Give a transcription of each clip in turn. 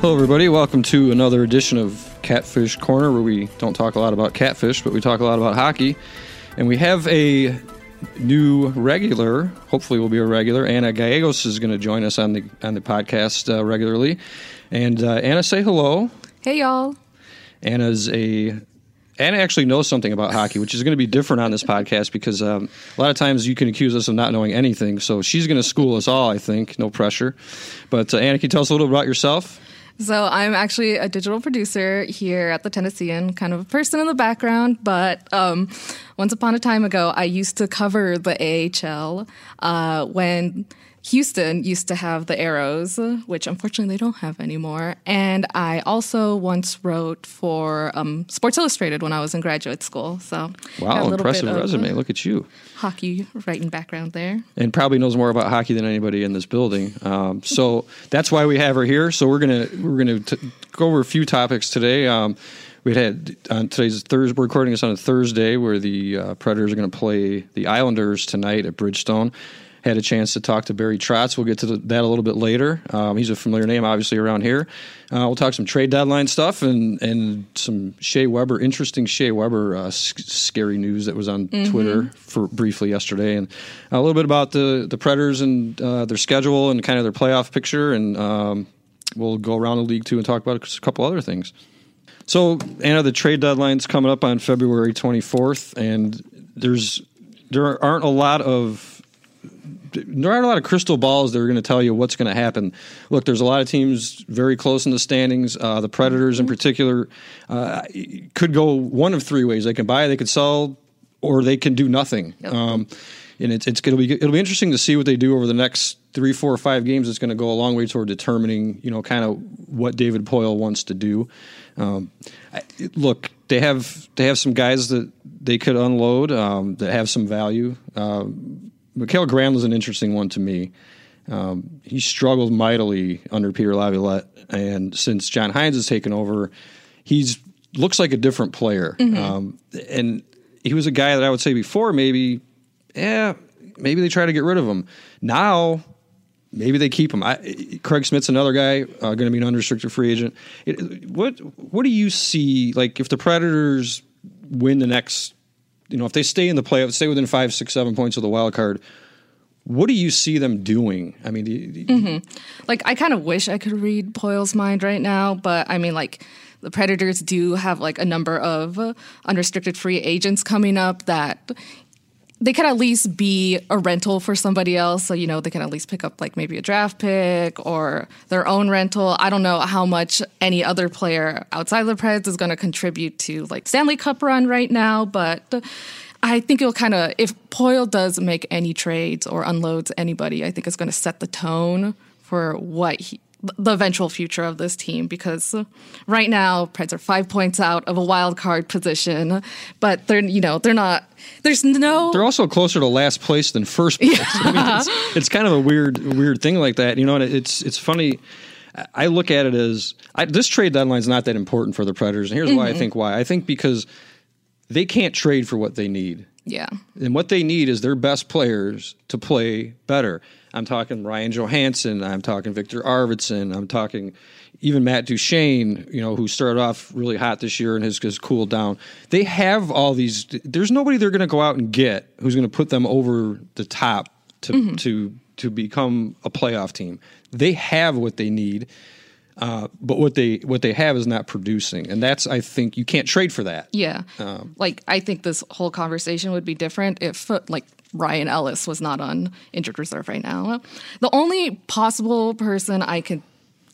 Hello, everybody. Welcome to another edition of Catfish Corner, where we don't talk a lot about catfish, but we talk a lot about hockey. And we have a new regular, hopefully will be a regular. Ana Gallegos is going to join us on the podcast regularly. And Ana, say hello. Hey, y'all. Ana actually knows something about hockey, which is going to be different on this podcast because a lot of times you can accuse us of not knowing anything. So she's going to school us all, I think. No pressure. But Ana, can you tell us a little about yourself? So I'm actually a digital producer here at the Tennessean, kind of a person in the background, but once upon a time ago, I used to cover the AHL when Houston used to have the Aeros, which unfortunately they don't have anymore. And I also once wrote for Sports Illustrated when I was in graduate school. So wow, impressive resume. Look at you. Hockey writing background there. And probably knows more about hockey than anybody in this building. So that's why we have her here. So we're gonna go over a few topics today. We had on today's Thursday, we're recording this on a Thursday, where the Predators are going to play the Islanders tonight at Bridgestone. Had a chance to talk to Barry Trotz. We'll get to that a little bit later. He's a familiar name, obviously, around here. We'll talk some trade deadline stuff and some Shea Weber, interesting Shea Weber scary news that was on Twitter for briefly yesterday. And a little bit about the Predators and their schedule and kind of their playoff picture. And we'll go around the league, too, and talk about a couple other things. So, Ana, the trade deadline's coming up on February 24th. And there aren't a lot of crystal balls that are going to tell you what's going to happen. Look, there's a lot of teams very close in the standings. The Predators in particular could go one of three ways. They can buy, they could sell, or they can do nothing. Yep. And it'll be interesting to see what they do over the next 3, 4, or 5 games. It's going to go a long way toward determining, kind of what David Poile wants to do. Look, they have some guys that they could unload that have some value. Mikael Granlund is an interesting one to me. He struggled mightily under Peter Laviolette, and since John Hynes has taken over, he looks like a different player. And he was a guy that I would say before maybe they try to get rid of him. Now, maybe they keep him. Craig Smith's another guy going to be an unrestricted free agent. What do you see? Like, if the Predators win the next, if they stay in the playoffs, stay within 5, 6, 7 points of the wild card, what do you see them doing? I mean, I kind of wish I could read Poile's mind right now, but I mean, the Predators do have a number of unrestricted free agents coming up that they could at least be a rental for somebody else. So, they can at least pick up maybe a draft pick or their own rental. I don't know how much any other player outside the Preds is going to contribute to Stanley Cup run right now. But I think it'll kind of, if Poile does make any trades or unloads anybody, I think it's going to set the tone for what the eventual future of this team, because right now Preds are 5 points out of a wild card position, but they're also closer to last place than first place. Yeah. I mean, it's kind of a weird thing like that, and it's funny. I look at it as this trade deadline is not that important for the Predators, and here's why I think why. I think because they can't trade for what they need. Yeah. And what they need is their best players to play better. I'm talking Ryan Johansson. I'm talking Victor Arvidsson. I'm talking even Matt Duchesne, who started off really hot this year and has cooled down. They have all these. There's nobody they're going to go out and get who's going to put them over the top to become a playoff team. They have what they need, but what they have is not producing, and that's, I think, you can't trade for that. Yeah, I think this whole conversation would be different if Ryan Ellis was not on injured reserve right now. The only possible person I could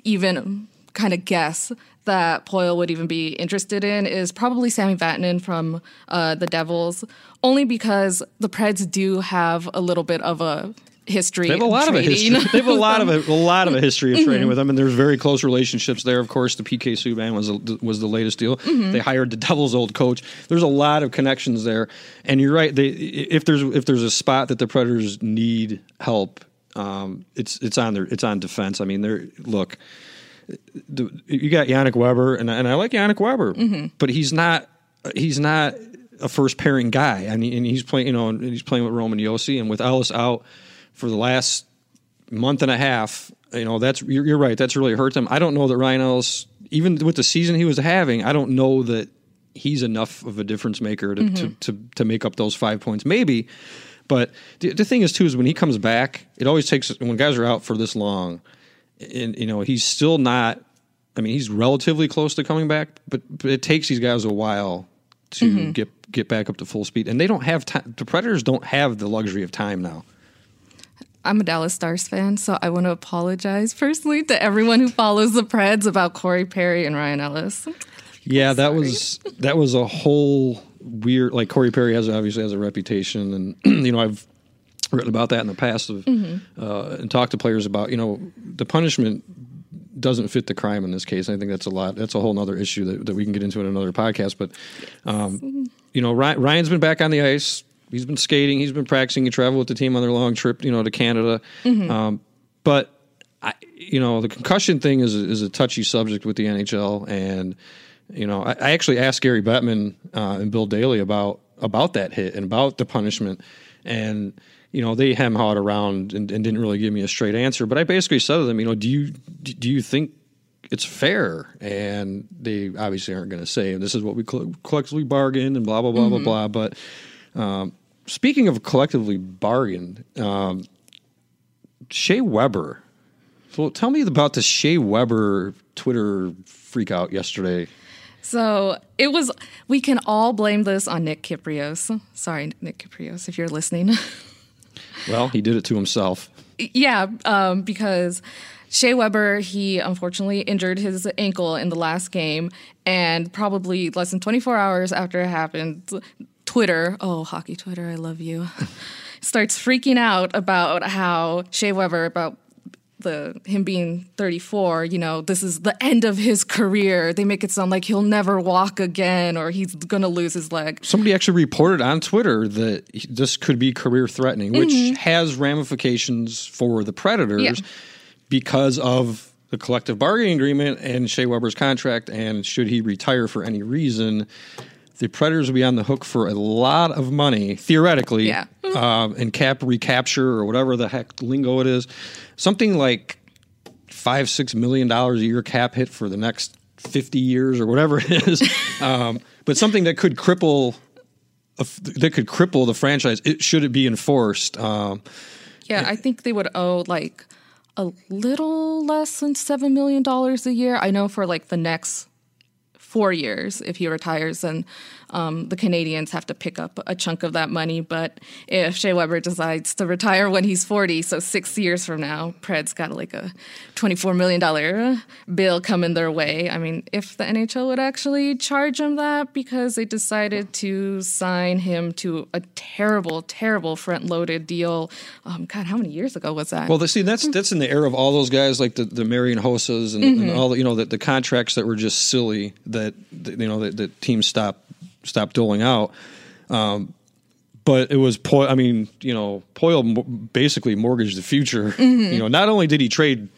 even kind of guess that Poile would even be interested in is probably Sami Vatanen from the Devils, only because the Preds do have a little bit of a history. They have a lot of a history. They have a lot of a history of training with them, and there's very close relationships there. Of course, the PK Subban was the latest deal. Mm-hmm. They hired the Devils' old coach. There's a lot of connections there, and you're right. If there's a spot that the Predators need help, it's on defense. I mean, you got Yannick Weber, and I like Yannick Weber, mm-hmm. but he's not a first pairing guy. I mean, and he's playing with Roman Josi, and with Ellis out for the last month and a half, you're right. That's really hurt them. I don't know that Ryan Ellis, even with the season he was having, I don't know that he's enough of a difference maker to make up those 5 points. Maybe, but the thing is too is when he comes back, it always takes when guys are out for this long, and he's still not. I mean, he's relatively close to coming back, but it takes these guys a while to get back up to full speed, and they don't have time. The Predators don't have the luxury of time now. I'm a Dallas Stars fan, so I want to apologize personally to everyone who follows the Preds about Corey Perry and Ryan Ellis. Yeah, that was a whole weird. Like Corey Perry obviously has a reputation, and I've written about that in the past and talked to players about the punishment doesn't fit the crime in this case. And I think that's a lot. That's a whole other issue that we can get into in another podcast. But Ryan's been back on the ice. He's been skating. He's been practicing. He traveled with the team on their long trip, to Canada. Mm-hmm. But the concussion thing is a touchy subject with the NHL. And I actually asked Gary Bettman and Bill Daly about that hit and about the punishment. And they hem-hawed around and didn't really give me a straight answer. But I basically said to them, do you think it's fair? And they obviously aren't going to say, this is what we collectively bargained and blah blah blah blah blah. But speaking of collectively bargained, Shea Weber. So tell me about the Shea Weber Twitter freakout yesterday. So we can all blame this on Nick Kypreos. Sorry, Nick Kypreos, if you're listening. Well, he did it to himself. Yeah, because Shea Weber, he unfortunately injured his ankle in the last game, and probably less than 24 hours after it happened, Twitter, oh, hockey Twitter, I love you, starts freaking out about how Shea Weber, about him being 34, this is the end of his career. They make it sound like he'll never walk again or he's going to lose his leg. Somebody actually reported on Twitter that this could be career-threatening, which has ramifications for the Predators because of the collective bargaining agreement and Shea Weber's contract, and should he retire for any reason, the Predators will be on the hook for a lot of money, theoretically, and recapture or whatever the heck lingo it is. Something like $5-6 million a year cap hit for the next 50 years or whatever it is. But something that could cripple the franchise. Should it be enforced? I think they would owe like a little less than $7 million a year. I know for like the next 4 years, if he retires, and the Canadians have to pick up a chunk of that money. But if Shea Weber decides to retire when he's 40, so 6 years from now, Preds got like a $24 million bill coming their way. I mean, if the NHL would actually charge him that, because they decided to sign him to a terrible, terrible front-loaded deal. God, how many years ago was that? Well, that's in the era of all those guys like the Marian Hossas and all the contracts that were just silly. That teams stopped doling out, but it was Poile. I mean, Poile basically mortgaged the future. Mm-hmm. Not only did he trade,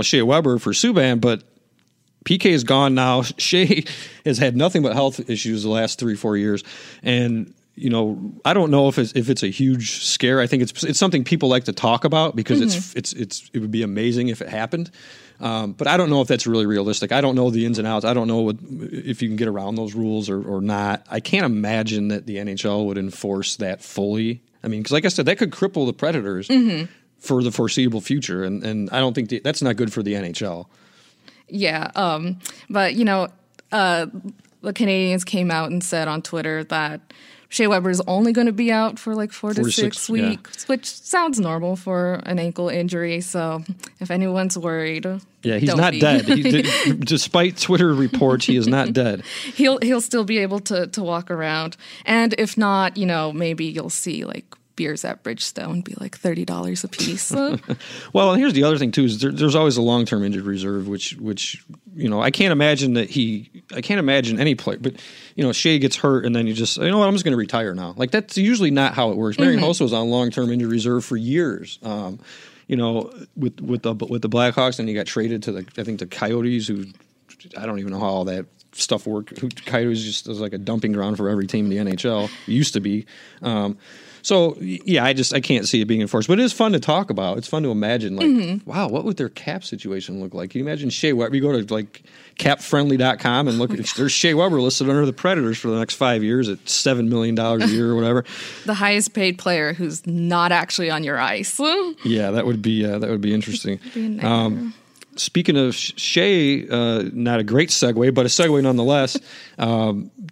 Shea Weber for Subban, but PK is gone now. Shea has had nothing but health issues the last 3-4 years, and I don't know if it's a huge scare. I think it's something people like to talk about because it would be amazing if it happened. But I don't know if that's really realistic. I don't know the ins and outs. I don't know if you can get around those rules or not. I can't imagine that the NHL would enforce that fully. I mean, because like I said, that could cripple the Predators for the foreseeable future. And I don't think that's not good for the NHL. Yeah. But the Canadians came out and said on Twitter that Shea Weber is only going to be out for like 4 to 6 weeks, which sounds normal for an ankle injury. So if anyone's worried, he's not dead. Despite Twitter reports, he is not dead. He'll still be able to walk around. And if not, maybe you'll see like beers at Bridgestone be like $30 a piece. Well, and here's the other thing too: is there's always a long-term injured reserve, which I can't imagine I can't imagine any player, but Shea gets hurt and then you just I'm just going to retire now. Like that's usually not how it works. Mm-hmm. Marian Hossa was on long-term injured reserve for years, with the Blackhawks, and he got traded to the Coyotes, who I don't even know how all that stuff worked. Coyotes just was like a dumping ground for every team in the NHL. It used to be. So, I can't see it being enforced. But it is fun to talk about. It's fun to imagine, wow, what would their cap situation look like? Can you imagine Shea Weber? You go to, capfriendly.com and look, there's Shea Weber listed under the Predators for the next 5 years at $7 million a year or whatever. The highest paid player who's not actually on your ice. Yeah, that would be interesting. Speaking of Shea, not a great segue, but a segue nonetheless,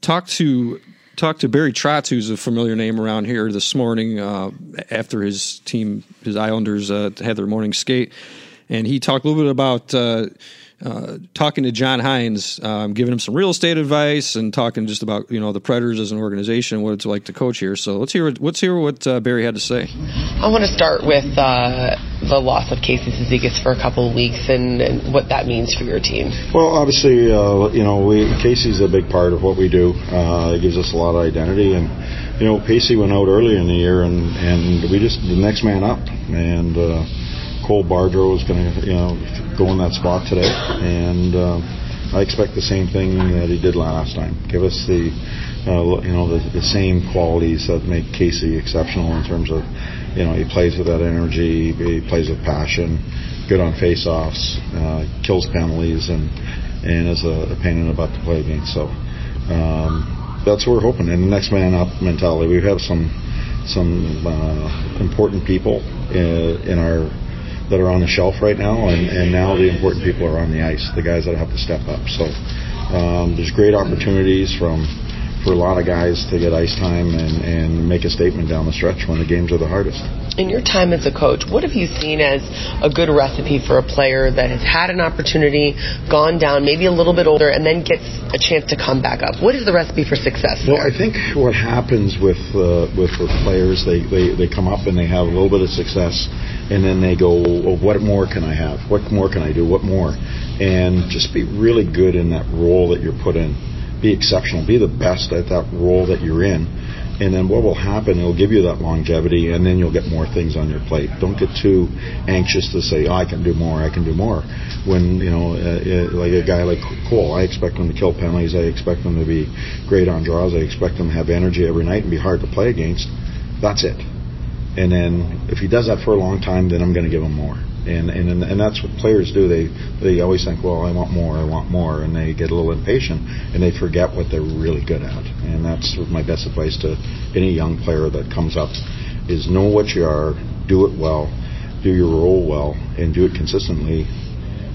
talked to Barry Trotz, who's a familiar name around here, this morning after his team, his Islanders, had their morning skate. And he talked a little bit about talking to John Hynes, giving him some real estate advice and talking just about, the Predators as an organization, what it's like to coach here. So let's hear what Barry had to say. I want to start with the loss of Casey Cizikas for a couple of weeks and what that means for your team. Well, obviously, Casey's a big part of what we do. It gives us a lot of identity. And, Casey went out early in the year and we just, the next man up. And, Cole Bardreau is going to, go in that spot today, and I expect the same thing that he did last time. Give us the same qualities that make Casey exceptional in terms of, he plays with that energy, he plays with passion, good on face-offs, kills penalties, and is a pain in the butt to play against. So that's what we're hoping. And the next man up mentality. We have some important people in our that are on the shelf right now, and now the important people are on the ice, the guys that have to step up. So there's great opportunities for a lot of guys to get ice time and make a statement down the stretch when the games are the hardest. In your time as a coach, what have you seen as a good recipe for a player that has had an opportunity, gone down, maybe a little bit older, and then gets a chance to come back up? What is the recipe for success there? Well, I think what happens with the players, they come up and they have a little bit of success, and then they go, well, what more can I have? What more can I do? What more? And just be really good in that role that you're put in. Be exceptional. Be the best at that role that you're in. And then what will happen, it'll give you that longevity, and then you'll get more things on your plate. Don't get too anxious to say, I can do more, I can do more. When, like a guy like Cole, I expect him to kill penalties. I expect him to be great on draws. I expect him to have energy every night and be hard to play against. That's it. And then if he does that for a long time, then I'm going to give him more. And that's what players do. They always think, well, I want more, and they get a little impatient, and they forget what they're really good at. And that's my best advice to any young player that comes up, is know what you are, do it well, do your role well, and do it consistently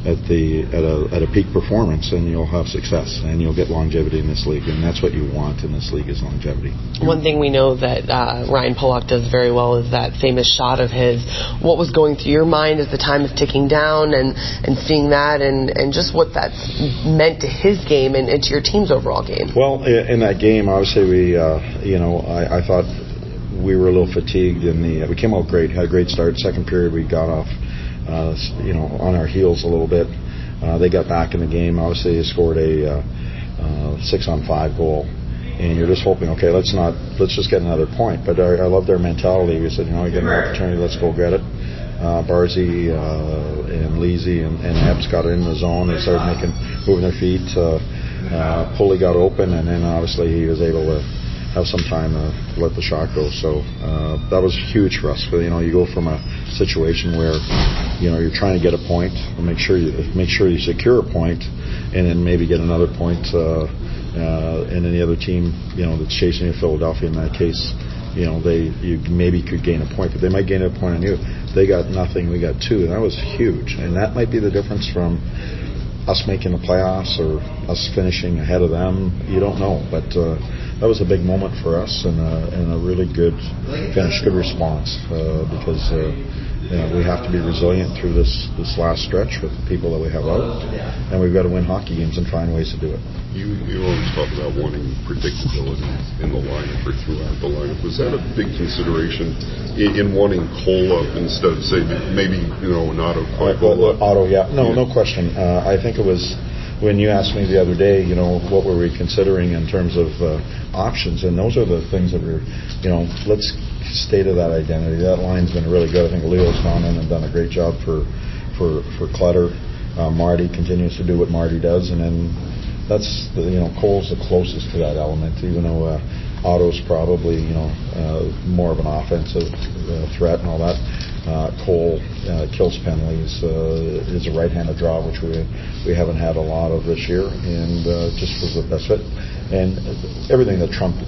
at a peak performance, and you'll have success and you'll get longevity in this league, and that's what you want in this league is longevity. One thing we know that Ryan Pollock does very well is that famous shot of his. What was going through your mind as the time is ticking down and seeing that and just what that's meant to his game and to your team's overall game? Well, in that game, obviously we I thought we were a little fatigued in the we came out great, had a great start. Second period we got off on our heels a little bit. They got back in the game. Obviously, they scored a 6-on-5 goal, and you're just hoping, okay, let's just get another point. But I love their mentality. We said, you get an opportunity, let's go get it. Barzy and Leasy and Epps got in the zone. They started moving their feet. Pulley got open, and then obviously he was able to have some time to let the shot go. So that was huge for us. But, you go from a situation where, you're trying to get a point, and make sure you secure a point, and then maybe get another point, and then the other team, that's chasing you, Philadelphia in that case, you maybe could gain a point, but they might gain a point on you. They got nothing, we got two, and that was huge. And that might be the difference from us making the playoffs or us finishing ahead of them, you don't know. But that was a big moment for us, and a really good finish, good response, because you know, we have to be resilient through this last stretch with the people that we have out, and we've got to win hockey games and find ways to do it. You always talk about wanting predictability in the lineup or throughout the lineup. Was that a big consideration in wanting Cole up instead of, say, maybe, you know, an Otto quite well up? Otto, yeah. No question. I think it was when you asked me the other day, you know, what were we considering in terms of options, and those are the things that we're, you know, let's stay to that identity. That line's been really good. I think Leo's gone in and done a great job for Clutter. Marty continues to do what Marty does, and then that's, you know, Cole's the closest to that element, even though Otto's probably, you know, more of an offensive threat and all that. Cole kills penalties, is a right-handed draw, which we haven't had a lot of this year, and just was the best fit. And everything that trumped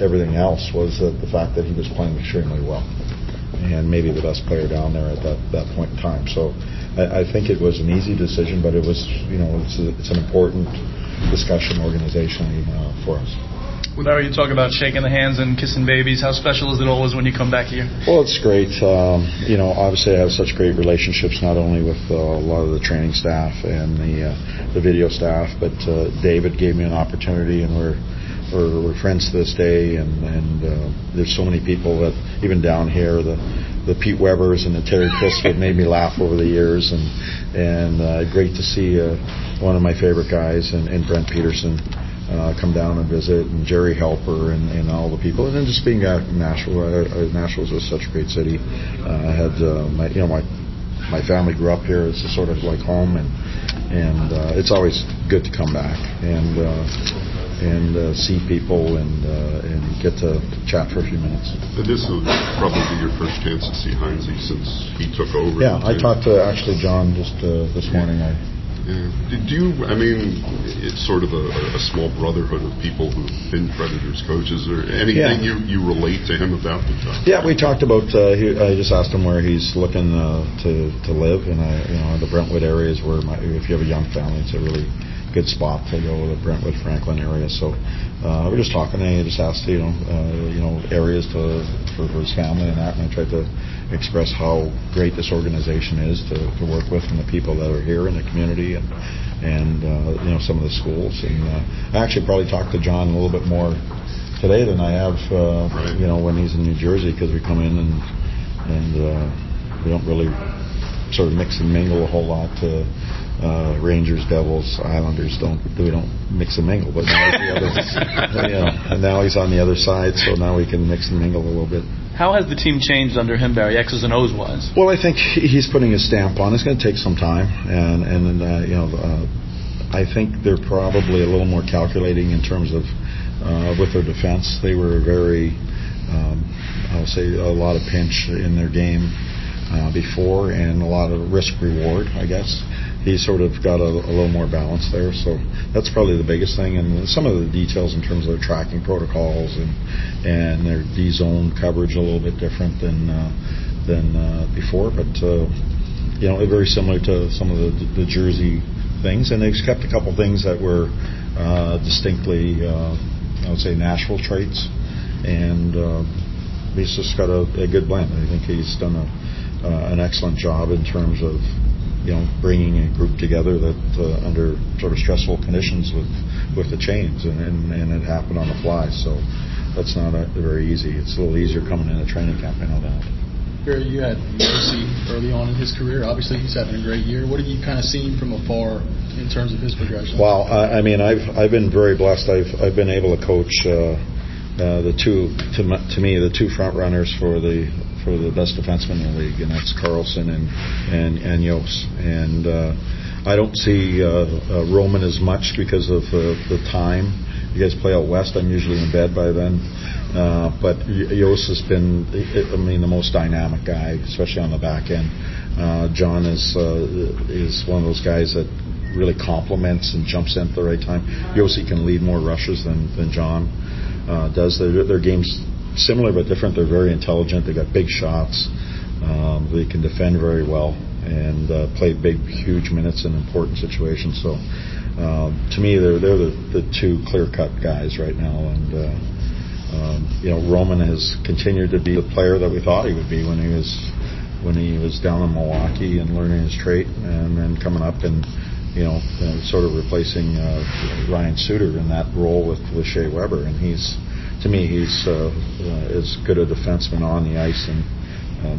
everything else was the fact that he was playing extremely well, and maybe the best player down there at that point in time. So I think it was an easy decision, but it was, you know, it's an important discussion organizationally for us. Larry, you talk about shaking the hands and kissing babies. How special is it always when you come back here? Well, it's great. You know, obviously I have such great relationships, not only with a lot of the training staff and the video staff, but David gave me an opportunity, and we're friends to this day, and there's so many people that, even down here, the Pete Webers and the Terry Crisp have made me laugh over the years, and great to see one of my favorite guys, and Brent Peterson, come down and visit, and Jerry Helper, and all the people, and then just being out in Nashville. Nashville's just such a great city. I had my family grew up here. It's sort of like home, and it's always good to come back and see people and get to chat for a few minutes. But this was probably your first chance to see Heinze since he took over. Yeah, I talked to actually John just this morning. Do you? I mean, it's sort of a small brotherhood of people who've been Predators coaches. Or anything you relate to him about the job? Yeah, we talked about. I just asked him where he's looking to live, and the Brentwood area is where if you have a young family, it's a really good spot to go, to the Brentwood Franklin area. So we're just talking, and he just asked, areas for his family and that, and I tried to express how great this organization is to work with, and the people that are here in the community, and some of the schools. And I actually probably talked to John a little bit more today than I have, when he's in New Jersey, because we come in and we don't really sort of mix and mingle a whole lot. Rangers, Devils, Islanders, we don't mix and mingle, but now and now he's on the other side, so now we can mix and mingle a little bit. How has the team changed under him, Barry, X's and O's wise? Well, I think he's putting his stamp on. It's going to take some time, and I think they're probably a little more calculating in terms of with their defense. They were very, I'll say, a lot of pinch in their game before, and a lot of risk reward, I guess. He's sort of got a little more balance there, so that's probably the biggest thing. And some of the details in terms of their tracking protocols and their D-zone coverage a little bit different than before, but very similar to some of the Jersey things. And they've kept a couple things that were distinctly, I would say, Nashville traits, and he's just got a good blend. I think he's done an excellent job in terms of, you know, bringing a group together that under sort of stressful conditions with the chains, and it happened on the fly, so that's not very easy. It's a little easier coming in a training camp, I know that. Barry, you had Yossi early on in his career. Obviously, he's having a great year. What have you kind of seen from afar in terms of his progression? Well, I mean, I've been very blessed. I've been able to coach the two front runners for the best defenseman in the league, and that's Karlsson and Yost. And I don't see Roman as much because of the time. You guys play out west. I'm usually in bed by then. But Yost has been, the most dynamic guy, especially on the back end. John is one of those guys that really complements and jumps in at the right time. Yossi can lead more rushes than John does. Their game's similar but different. They're very intelligent. They've got big shots. They can defend very well, and play big, huge minutes in important situations. So to me, they're the two clear-cut guys right now. And Roman has continued to be the player that we thought he would be when he was down in Milwaukee and learning his trait, and then coming up and sort of replacing Ryan Suter in that role with Shea Weber. And he's as good a defenseman on the ice and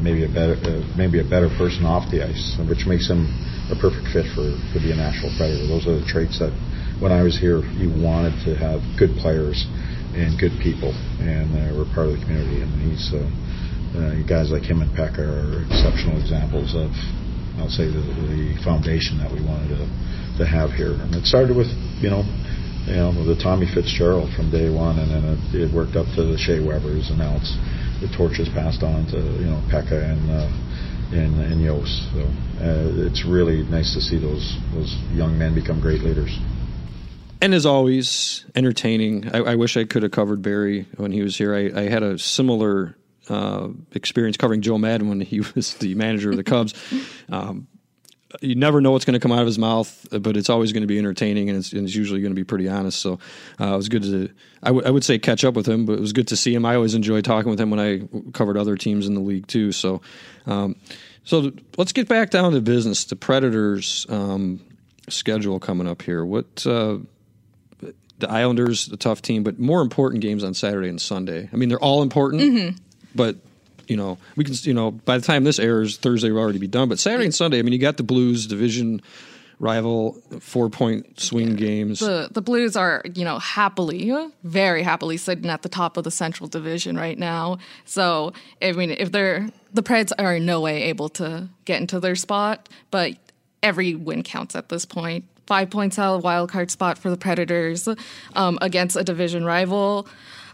maybe a better person off the ice, which makes him a perfect fit to be a National Predator. Those are the traits that, when I was here, you wanted to have good players and good people, and we're part of the community. And he's guys like him and Peck are exceptional examples of, I'll say, the foundation that we wanted to have here. And it started with the Tommy Fitzgerald from day one, and then it worked up to the Shea Webers, and now the torch is passed on to Pekka and Yost. So it's really nice to see those young men become great leaders. And as always, entertaining. I wish I could have covered Barry when he was here. I had a similar experience covering Joe Madden when he was the manager of the Cubs. You never know what's going to come out of his mouth, but it's always going to be entertaining, and it's usually going to be pretty honest. So it was good to, I would say, catch up with him, but it was good to see him. I always enjoy talking with him when I covered other teams in the league too. So let's get back down to business, the Predators schedule coming up here. What the Islanders, the tough team, but more important games on Saturday and Sunday. I mean, they're all important, mm-hmm. but we can, by the time this airs, Thursday will already be done. But Saturday and Sunday, I mean, you got the Blues, division rival, 4-point swing games. The Blues are, very happily sitting at the top of the Central Division right now. So, I mean, the Preds are in no way able to get into their spot, but every win counts at this point. 5 points out of the wild card spot for the Predators against a division rival.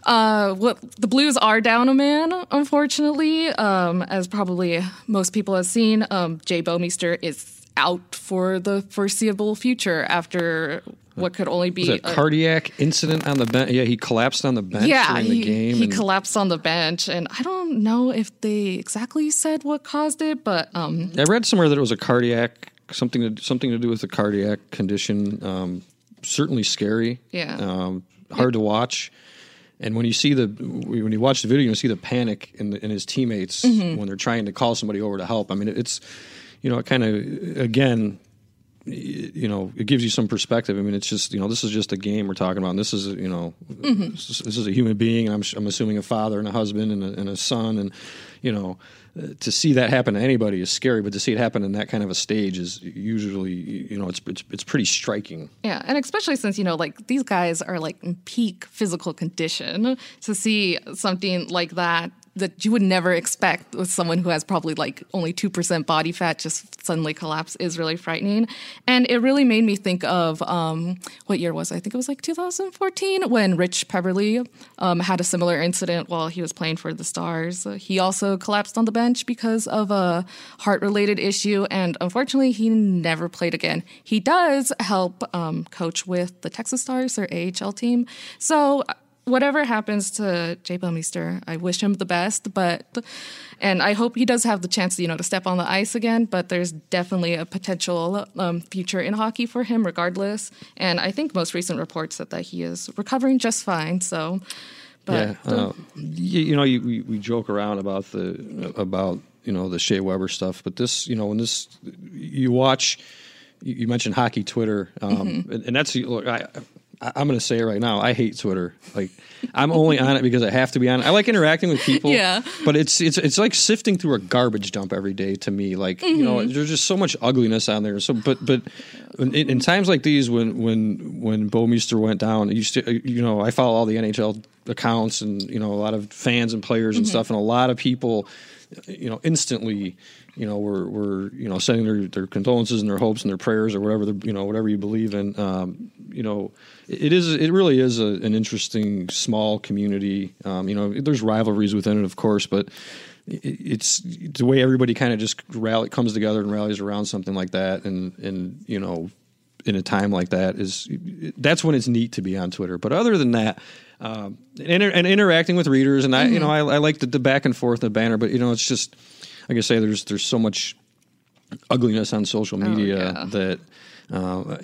The Blues are down a man, unfortunately, as probably most people have seen. Jay Bouwmeester is out for the foreseeable future after what could only be a cardiac incident on the bench. Yeah, he collapsed on the bench during the game. He collapsed on the bench, and I don't know if they exactly said what caused it, but I read somewhere that it was a cardiac, something to do with a cardiac condition. Certainly scary. Yeah. Hard to watch. And when you see when you watch the video, you see the panic in his teammates mm-hmm. when they're trying to call somebody over to help. I mean, it's, it kind of, again, it gives you some perspective. I mean, it's just, this is just a game we're talking about. And this is, mm-hmm. this is a human being. And I'm assuming a father and a husband and a son. And, to see that happen to anybody is scary, but to see it happen in that kind of a stage is usually, it's pretty striking. Yeah, and especially since, these guys are, in peak physical condition. To see something like that you would never expect with someone who has probably, only 2% body fat just suddenly collapse is really frightening. And it really made me think of, what year was it? I think it was, 2014, when Rich Peverly had a similar incident while he was playing for the Stars. He also collapsed on the bench because of a heart-related issue, and unfortunately, he never played again. He does help coach with the Texas Stars, their AHL team. So whatever happens to Jay Bouwmeester, I wish him the best, and I hope he does have the chance, to step on the ice again, but there's definitely a potential future in hockey for him regardless, and I think most recent reports that he is recovering just fine, so. But, yeah, we joke around about the Shea Weber stuff, but this, when this, you watch, you mentioned hockey Twitter, mm-hmm. and that's, look, I'm going to say it right now. I hate Twitter. I'm only on it because I have to be on it. I like interacting with people. Yeah. But it's like sifting through a garbage dump every day to me. Mm-hmm. There's just so much ugliness on there. So, but in times like these, when Bouwmeester went down, I follow all the NHL accounts and a lot of fans and players and mm-hmm. stuff, and a lot of people, instantly, were sending their condolences and their hopes and their prayers or whatever whatever you believe in. It really is an interesting small community. There's rivalries within it, of course, but it's the way everybody kind of just comes together and rallies around something like that, and in a time like that that's when it's neat to be on Twitter. But other than that, and interacting with readers, and I mm-hmm. I like the back and forth, the banner, but it's just like I say, there's so much ugliness on social media that,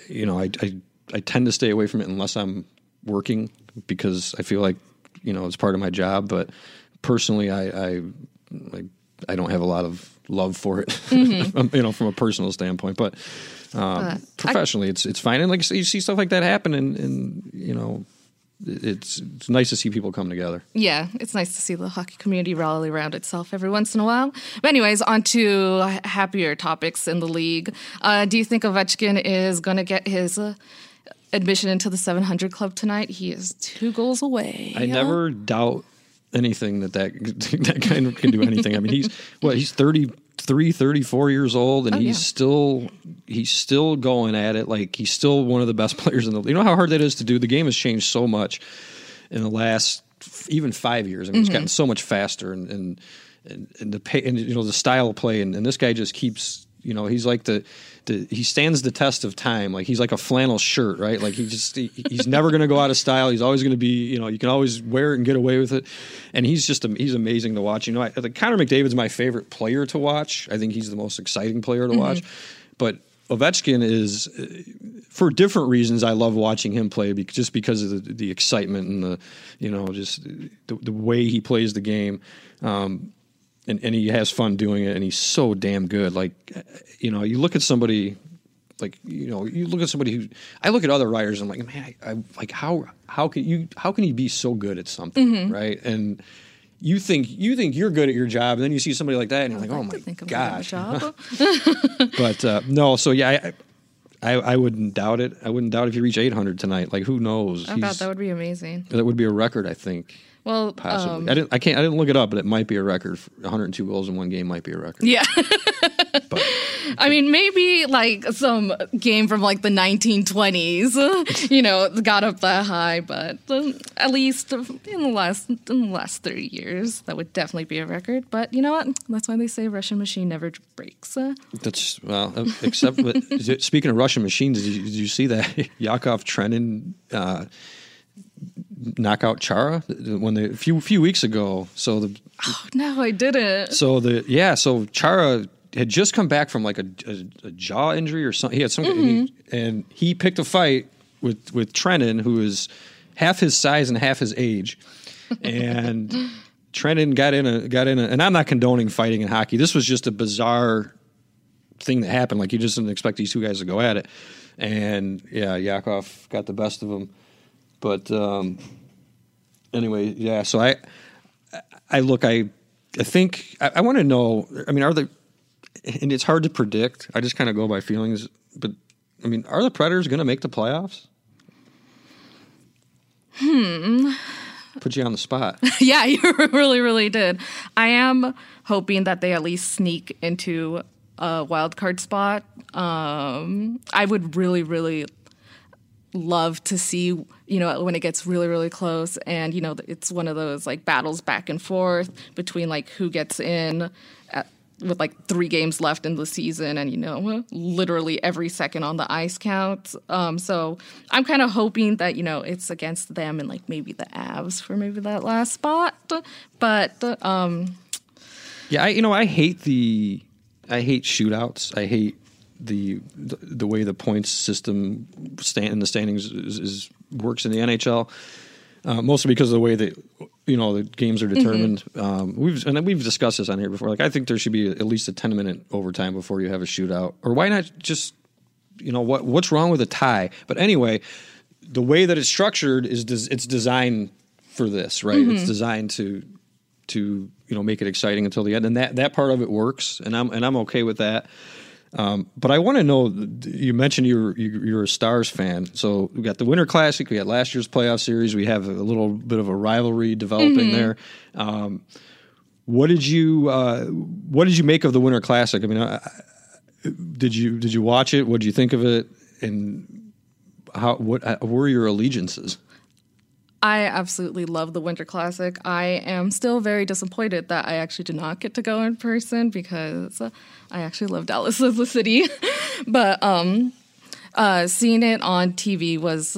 you know, I tend to stay away from it unless I'm working, because I feel like, you know, it's part of my job. But personally, I don't have a lot of love for it, you know, from a personal standpoint. But professionally, it's fine. And like I say, you see stuff like that happen, and you know, it's nice to see people come together. Yeah, it's nice to see the hockey community rally around itself every once in a while. But anyways, on to happier topics in the league. Do you think Ovechkin is going to get his admission into the 700 Club tonight? He is 2 goals away. I never doubt anything that guy can do anything. I mean, he's 33, 34 years old, and he's still going at it. Like, he's still one of the best players in the league. You know how hard that is to do? The game has changed so much in the last even 5 years. I mean, it's gotten so much faster, and the pay, and you know, the style of play, and this guy just keeps, you know, he's like he stands the test of time. Like, he's like a flannel shirt, right? Like, he's never going to go out of style. He's always going to be, you know, you can always wear it and get away with it. And he's amazing to watch. You know, Connor McDavid's my favorite player to watch. I think he's the most exciting player to watch. But Ovechkin is, for different reasons, I love watching him play, just because of the excitement and the, you know, just the way he plays the game. And he has fun doing it, and he's so damn good. Like, you know, you look at somebody who I look at other writers, and I'm like, man, I like, how can he be so good at something, right? And you think you're good at your job, and then you see somebody like that, and you're like, oh my gosh. But no, so yeah. I wouldn't doubt it. I wouldn't doubt if you reach 800 tonight. Like, who knows? I thought that would be amazing. That would be a record, I think. Well, possibly. I didn't look it up, but it might be a record. 102 goals in one game might be a record. Yeah. But I mean, maybe like some game from like the 1920s, you know, got up that high. But at least in the last 30 years, that would definitely be a record. But you know what? That's why they say Russian machine never breaks. That's except speaking of Russian machines, did you see that Yakov Trenin knockout Chara when they a few weeks ago? So no, I didn't. So Chara had just come back from like a jaw injury or something. He had some, and he picked a fight with Trenin, who is half his size and half his age, and Trenin got in a, and I'm not condoning fighting in hockey. This was just a bizarre thing that happened. Like, you just didn't expect these two guys to go at it, and yeah, Yakov got the best of him. But anyway, yeah. So I think I want to know. I mean, and it's hard to predict. I just kind of go by feelings. But I mean, are the Predators going to make the playoffs? Put you on the spot. Yeah, you really, really did. I am hoping that they at least sneak into a wild card spot. I would really, really love to see, you know, when it gets really, really close, and you know, it's one of those like battles back and forth between like who gets in with like 3 games left in the season, and you know, literally every second on the ice counts. So I'm kind of hoping that, you know, it's against them and like maybe the Avs for maybe that last spot. But yeah, I hate shootouts. I hate the way the points system in the standings is works in the NHL, mostly because of the way that, you know, the games are determined. We've discussed this on here before. Like, I think there should be at least a 10-minute overtime before you have a shootout, or why not just, you know, what's wrong with a tie? But anyway, the way that it's structured is it's designed for this, right? It's designed to you know, make it exciting until the end, and that part of it works, and I'm okay with that. But I want to know, you mentioned you're a Stars fan. So we got the Winter Classic, we got last year's playoff series, we have a little bit of a rivalry developing there. What did you make of the Winter Classic? I mean, did you watch it? What did you think of it? And what were your allegiances? I absolutely love the Winter Classic. I am still very disappointed that I actually did not get to go in person, because I actually love Dallas as a city. But seeing it on TV was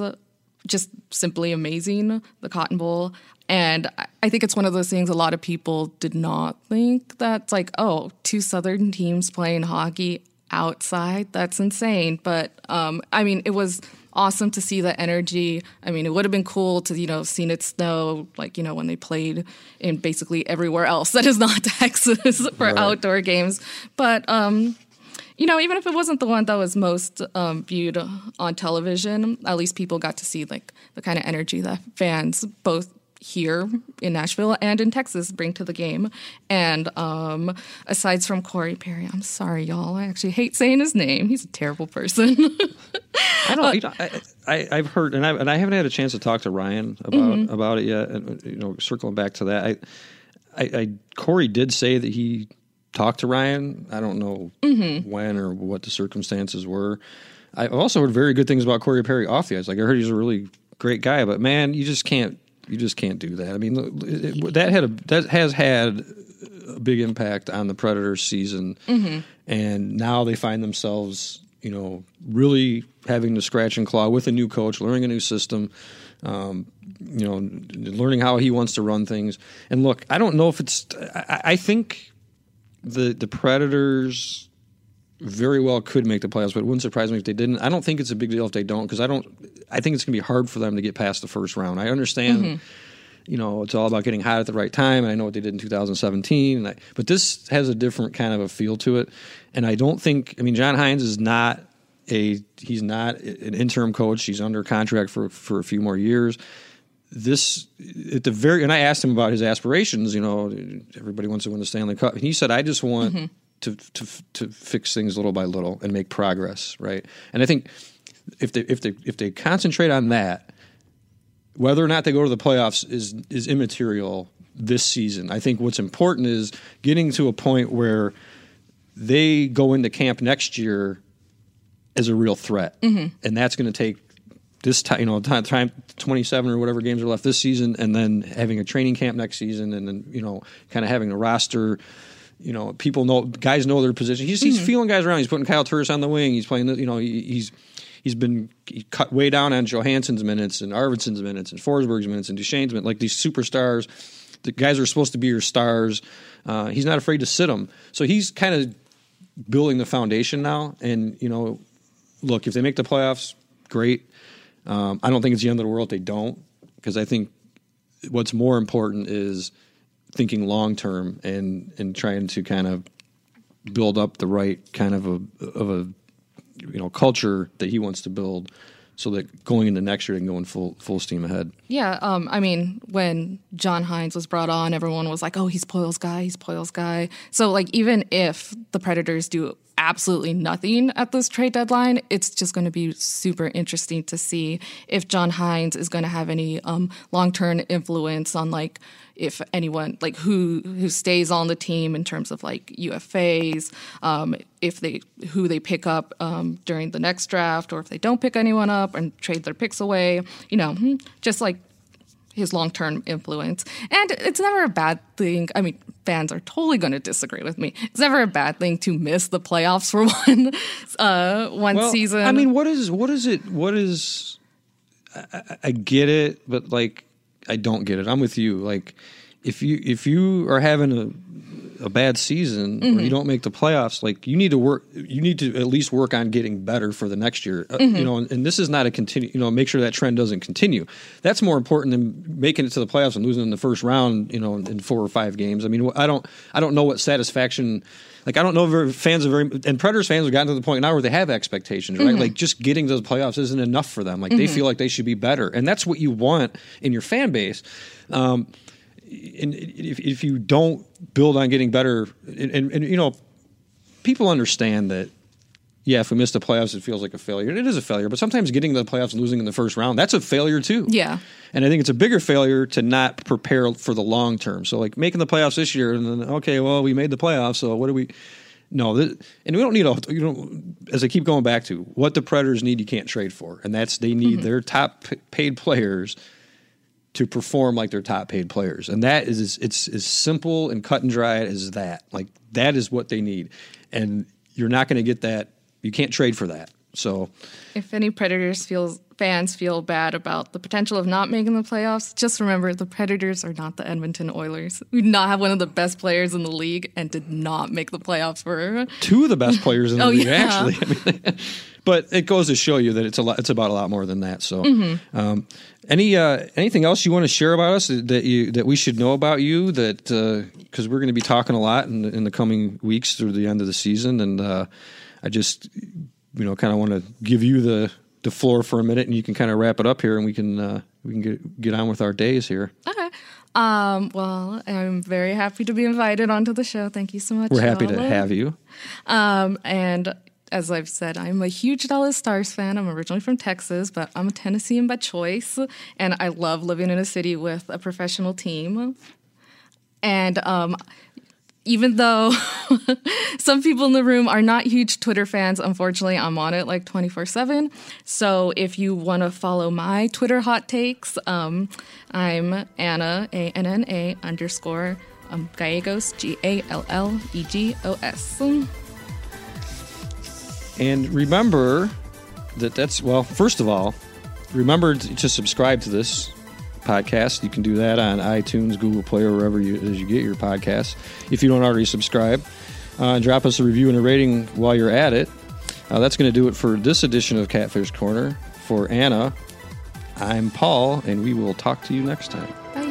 just simply amazing, the Cotton Bowl. And I think it's one of those things a lot of people did not think, that's like, oh, 2 Southern teams playing hockey. outside. That's insane. But, I mean, it was awesome to see the energy. I mean, it would have been cool to, you know, seen it snow, like, you know, when they played in basically everywhere else that is not Texas for outdoor games. But, you know, even if it wasn't the one that was most viewed on television, at least people got to see, like, the kind of energy that fans both here in Nashville and in Texas bring to the game. And aside from Corey Perry, I'm sorry, y'all, I actually hate saying his name. He's a terrible person. I've heard, and I haven't had a chance to talk to Ryan about it yet. And, you know, circling back to that, Corey did say that he talked to Ryan. I don't know when or what the circumstances were. I also heard very good things about Corey Perry off the ice. Like, I heard he's a really great guy, but man, you just can't do that. I mean, that has had a big impact on the Predators' season, and now they find themselves, you know, really having to scratch and claw with a new coach, learning a new system, you know, learning how he wants to run things. And look, I don't know if it's. I think the Predators very well could make the playoffs, but it wouldn't surprise me if they didn't. I don't think it's a big deal if they don't, because I think it's going to be hard for them to get past the first round. I understand, you know, it's all about getting hot at the right time, and I know what they did in 2017, but this has a different kind of a feel to it. And I don't think, I mean, John Hynes is not he's not an interim coach. He's under contract for a few more years. And I asked him about his aspirations, you know, everybody wants to win the Stanley Cup. And he said, I just want to fix things little by little and make progress, right? And I think if they concentrate on that, whether or not they go to the playoffs is immaterial this season. I think what's important is getting to a point where they go into camp next year as a real threat, and that's going to take this time, you know, 27 or whatever games are left this season, and then having a training camp next season, and then, you know, kind of having a roster. You know, guys know their position. He's feeling guys around. He's putting Kyle Turris on the wing. He's playing, you know, he's been cut way down on Johansson's minutes and Arvidsson's minutes and Forsberg's minutes and Duchesne's minutes. Like, these superstars, the guys are supposed to be your stars. He's not afraid to sit them. So he's kind of building the foundation now. And, you know, look, if they make the playoffs, great. I don't think it's the end of the world if they don't, because I think what's more important is thinking long term and trying to kind of build up the right kind of a you know, culture that he wants to build, so that going into next year and going full steam ahead. Yeah, I mean, when John Hynes was brought on, everyone was like, "Oh, he's Poile's guy." So, like, even if the Predators do absolutely nothing at this trade deadline, it's just going to be super interesting to see if John Hynes is going to have any long-term influence on, like, if anyone, like, who stays on the team in terms of, like, UFAs, who they pick up during the next draft, or if they don't pick anyone up and trade their picks away, you know, just like his long-term influence. And it's never a bad thing. I mean, fans are totally going to disagree with me. It's never a bad thing to miss the playoffs for one season. I mean, what is it? I get it, but, like, I don't get it. I'm with you. Like, if you are having a bad season, or you don't make the playoffs, like, you need to at least work on getting better for the next year, you know, and this is not a continue, you know, make sure that trend doesn't continue. That's more important than making it to the playoffs and losing in the first round, you know, in 4 or 5 games. I mean, I don't know what satisfaction, like, I don't know if fans are and Predators fans have gotten to the point now where they have expectations, right? Like, just getting to the playoffs isn't enough for them. Like, they feel like they should be better. And that's what you want in your fan base. And if you don't build on getting better, and you know, people understand that, yeah, if we miss the playoffs, it feels like a failure. It is a failure, but sometimes getting to the playoffs and losing in the first round, that's a failure too. Yeah. And I think it's a bigger failure to not prepare for the long term. So, like, making the playoffs this year, and then, okay, well, we made the playoffs, so what do we... No, and we don't need as I keep going back to, what the Predators need, you can't trade for. And that's, they need their top paid players to perform like their top paid players. And that is, it's as simple and cut and dry as that. Like, that is what they need. And you're not going to get that. You can't trade for that. So if any Predators fans feel bad about the potential of not making the playoffs, just remember the Predators are not the Edmonton Oilers. We did not have one of the best players in the league and did not make the playoffs for two of the best players in the league, actually. I mean, but it goes to show you that it's about a lot more than that. So, anything else you want to share about us that we should know about you? That because we're going to be talking a lot in the coming weeks through the end of the season, and I just kind of want to give you the floor for a minute, and you can kind of wrap it up here, and we can get on with our days here. Okay. Well, I'm very happy to be invited onto the show. Thank you so much. We're happy to have you. And as I've said, I'm a huge Dallas Stars fan. I'm originally from Texas, but I'm a Tennessean by choice, and I love living in a city with a professional team. And even though some people in the room are not huge Twitter fans, unfortunately, I'm on it like 24/7. So if you want to follow my Twitter hot takes, I'm Anna, ANNA_ Gallegos, GALLEGOS. And remember first of all, remember to subscribe to this podcast. You can do that on iTunes, Google Play, or wherever as you get your podcasts. If you don't already subscribe, drop us a review and a rating while you're at it. That's going to do it for this edition of Catfish Corner. For Anna, I'm Paul, and we will talk to you next time. Bye.